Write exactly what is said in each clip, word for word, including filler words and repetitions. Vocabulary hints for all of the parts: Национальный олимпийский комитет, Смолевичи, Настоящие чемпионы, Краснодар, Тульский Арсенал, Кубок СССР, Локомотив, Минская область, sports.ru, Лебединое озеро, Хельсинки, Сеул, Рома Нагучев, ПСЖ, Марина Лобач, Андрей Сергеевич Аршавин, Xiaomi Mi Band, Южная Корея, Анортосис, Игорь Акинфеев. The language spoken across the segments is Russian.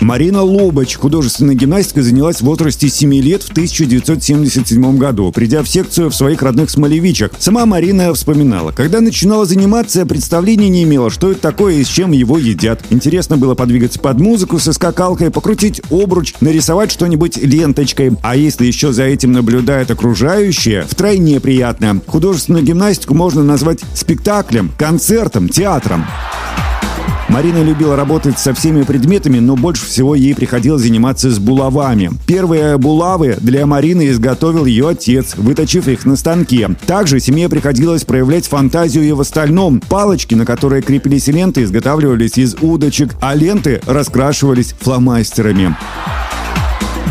Марина Лобач художественной гимнастикой занялась в возрасте семи лет в тысяча девятьсот семьдесят седьмом году, придя в секцию в своих родных Смолевичах. Сама Марина вспоминала: когда начинала заниматься, представления не имела, что это такое и с чем его едят. Интересно было подвигаться под музыку со скакалкой, покрутить обруч, нарисовать что-нибудь ленточкой. А если еще за этим наблюдают окружающие, втройне приятно. Художественную гимнастику можно назвать спектаклем, концертом, театром. Марина любила работать со всеми предметами, но больше всего ей приходилось заниматься с булавами. Первые булавы для Марины изготовил ее отец, выточив их на станке. Также семье приходилось проявлять фантазию и в остальном. Палочки, на которые крепились ленты, изготавливались из удочек, а ленты раскрашивались фломастерами.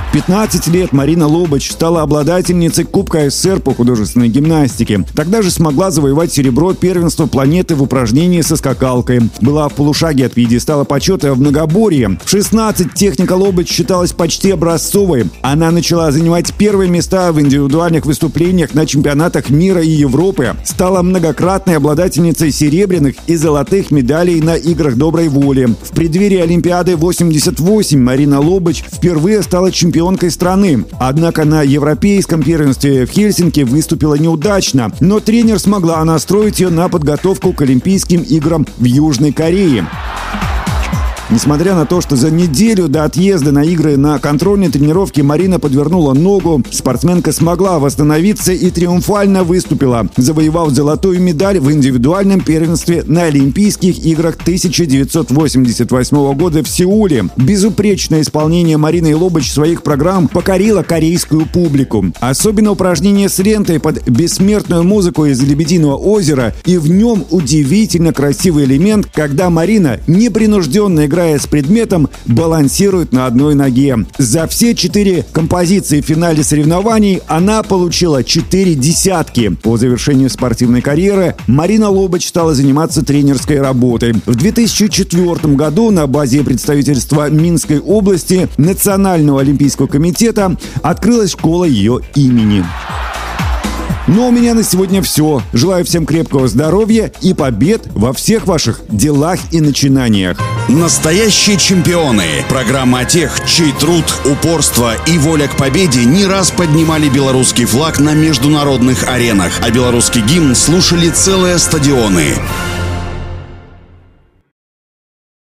В пятнадцать лет Марина Лобач стала обладательницей Кубка СССР по художественной гимнастике. Тогда же смогла завоевать серебро первенства планеты в упражнении со скакалкой. Была в полушаге от пьедестала почета в многоборье. В шестнадцать техника Лобач считалась почти образцовой. Она начала занимать первые места в индивидуальных выступлениях на чемпионатах мира и Европы. Стала многократной обладательницей серебряных и золотых медалей на Играх доброй воли. В преддверии Олимпиады восемьдесят восемь Марина Лобач впервые стала чемпионом страны. Однако на европейском первенстве в Хельсинки выступила неудачно, но тренер смогла настроить ее на подготовку к Олимпийским играм в Южной Корее. Несмотря на то, что за неделю до отъезда на игры на контрольной тренировке Марина подвернула ногу, спортсменка смогла восстановиться и триумфально выступила, завоевав золотую медаль в индивидуальном первенстве на Олимпийских играх тысяча девятьсот восемьдесят восьмого года в Сеуле. Безупречное исполнение Марины Лобач своих программ покорило корейскую публику. Особенно упражнение с лентой под бессмертную музыку из «Лебединого озера», и в нем удивительно красивый элемент, когда Марина непринужденно играет с предметом, балансирует на одной ноге. За все четыре композиции в финале соревнований она получила четыре десятки. По завершению спортивной карьеры Марина Лобач стала заниматься тренерской работой. В две тысячи четвёртом году на базе представительства Минской области Национального олимпийского комитета открылась школа ее имени. Ну а у меня на сегодня все. Желаю всем крепкого здоровья и побед во всех ваших делах и начинаниях. Настоящие чемпионы. Программа о тех, чей труд, упорство и воля к победе не раз поднимали белорусский флаг на международных аренах, а белорусский гимн слушали целые стадионы.